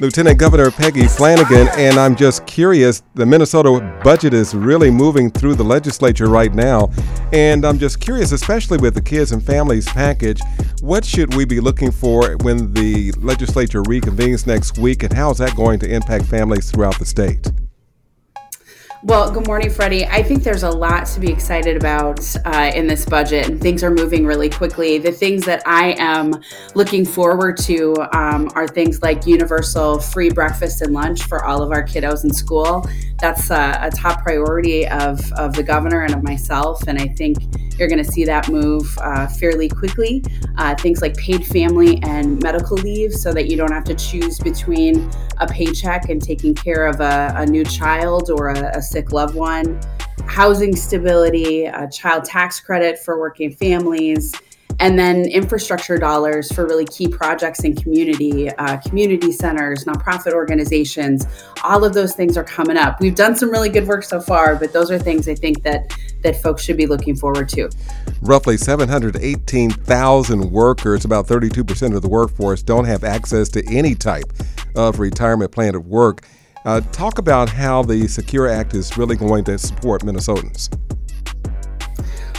Lieutenant Governor Peggy Flanagan, and I'm just curious, the Minnesota budget is really moving through the legislature right now, and I'm just curious, especially with the kids and families package, what should we be looking for when the legislature reconvenes next week, and how is that going to impact families throughout the state? Well, good morning, Freddie. I think there's a lot to be excited about in this budget, and things are moving really quickly. The things that I am looking forward to are things like universal free breakfast and lunch for all of our kiddos in school. That's a top priority of the governor and of myself, and I think you're going to see that move fairly quickly. Things like paid family and medical leave, so that you don't have to choose between a paycheck and taking care of a new child or a sick loved one, housing stability, a child tax credit for working families, and then infrastructure dollars for really key projects in community centers, nonprofit organizations. All of those things are coming up. We've done some really good work so far, but those are things I think that folks should be looking forward to. Roughly 718,000 workers, about 32% of the workforce, don't have access to any type of retirement plan of work. Talk about how the SECURE Act is really going to support Minnesotans.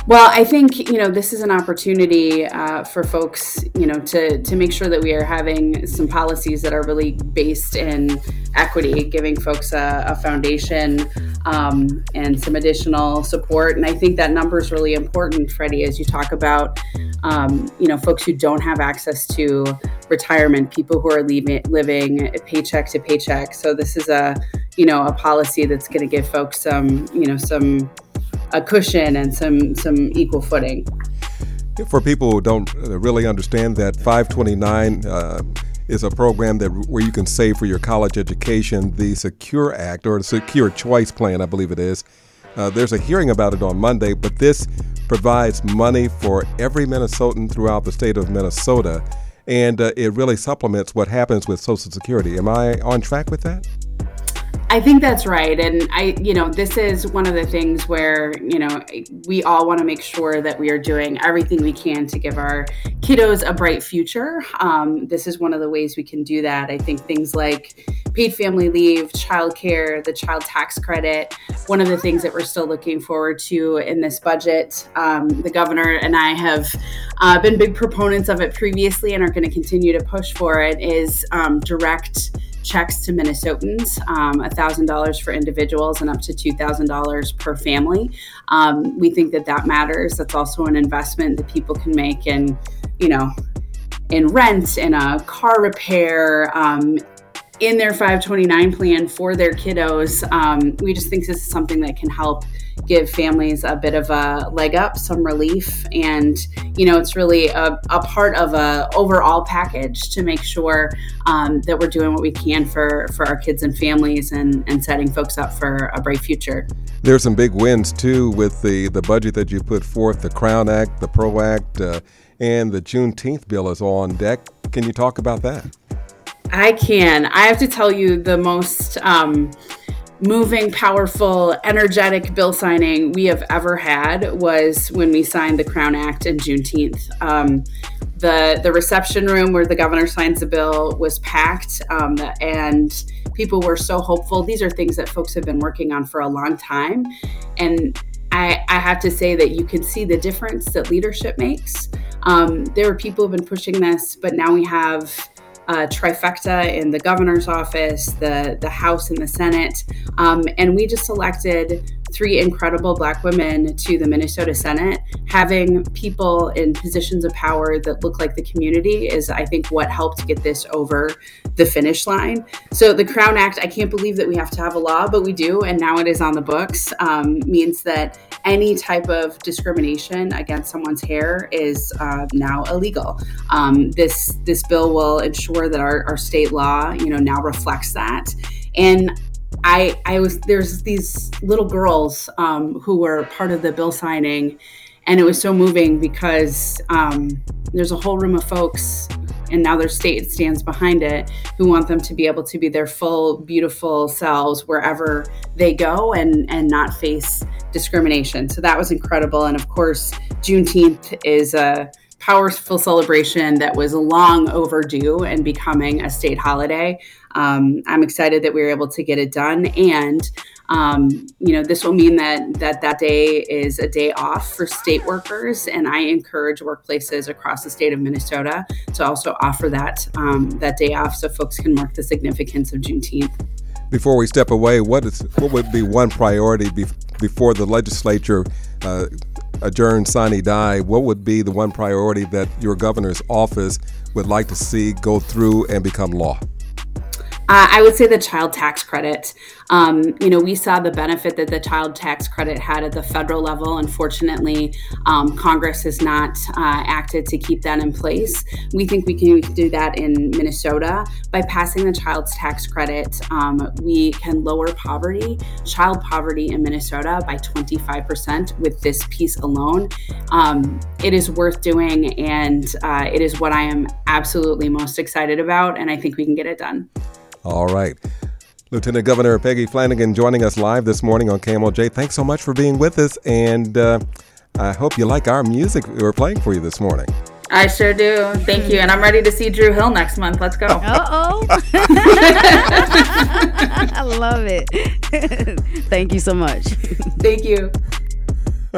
Well, I think, this is an opportunity for folks, to make sure that we are having some policies that are really based in equity, giving folks a foundation and some additional support. And I think that number is really important, Freddie, as you talk about, folks who don't have access to retirement, people who are living paycheck to paycheck. So this is a policy that's going to give folks a cushion and some equal footing. For people who don't really understand that, 529 is a program where you can save for your college education. The SECURE Act, or the Secure Choice Plan, I believe it is. There's a hearing about it on Monday, but this provides money for every Minnesotan throughout the state of Minnesota, and it really supplements what happens with Social Security. Am I on track with that? I think that's right. And this is one of the things where, we all want to make sure that we are doing everything we can to give our kiddos a bright future. This is one of the ways we can do that. I think things like paid family leave, childcare, the child tax credit, one of the things that we're still looking forward to in this budget. The governor and I have been big proponents of it previously and are going to continue to push for it, is direct checks to Minnesotans, $1,000 for individuals and up to $2,000 per family. We think that matters. That's also an investment that people can make in rent, in a car repair, in their 529 plan for their kiddos. We just think this is something that can help give families a bit of a leg up, some relief. And, it's really a part of a overall package to make sure that we're doing what we can for our kids and families and setting folks up for a bright future. There's some big wins, too, with the budget that you put forth, the Crown Act, the PRO Act, and the Juneteenth bill is on deck. Can you talk about that? I can. I have to tell you, the most moving, powerful, energetic bill signing we have ever had was when we signed the Crown Act in Juneteenth. The reception room where the governor signs the bill was packed, and people were so hopeful. These are things that folks have been working on for a long time. And I have to say that you can see the difference that leadership makes. There were people who have been pushing this, but now we have trifecta in the governor's office, the House and the Senate. And we just elected 3 incredible Black women to the Minnesota Senate. Having people in positions of power that look like the community is, I think, what helped get this over the finish line. So the Crown Act, I can't believe that we have to have a law, but we do, and now it is on the books, means that any type of discrimination against someone's hair is now illegal. This bill will ensure that our state law, now reflects that. And there's these little girls who were part of the bill signing, and it was so moving because there's a whole room of folks, and now their state stands behind it, who want them to be able to be their full, beautiful selves wherever they go and not face discrimination. So that was incredible. And of course, Juneteenth is a powerful celebration that was long overdue and becoming a state holiday. I'm excited that we were able to get it done. And, this will mean that day is a day off for state workers. And I encourage workplaces across the state of Minnesota to also offer that day off so folks can mark the significance of Juneteenth. Before we step away, what would be one priority before the legislature adjourn, sine die? What would be the one priority that your governor's office would like to see go through and become law? I would say the child tax credit. We saw the benefit that the child tax credit had at the federal level. Unfortunately, Congress has not acted to keep that in place. We think we can do that in Minnesota. By passing the child tax credit, we can lower poverty, child poverty in Minnesota by 25% with this piece alone. It is worth doing, and it is what I am absolutely most excited about, and I think we can get it done. All right. Lieutenant Governor Peggy Flanagan joining us live this morning on KMOJ. Thanks so much for being with us, and I hope you like our music we're playing for you this morning. I sure do. Thank you. And I'm ready to see Drew Hill next month. Let's go. Uh-oh. I love it. Thank you so much. Thank you.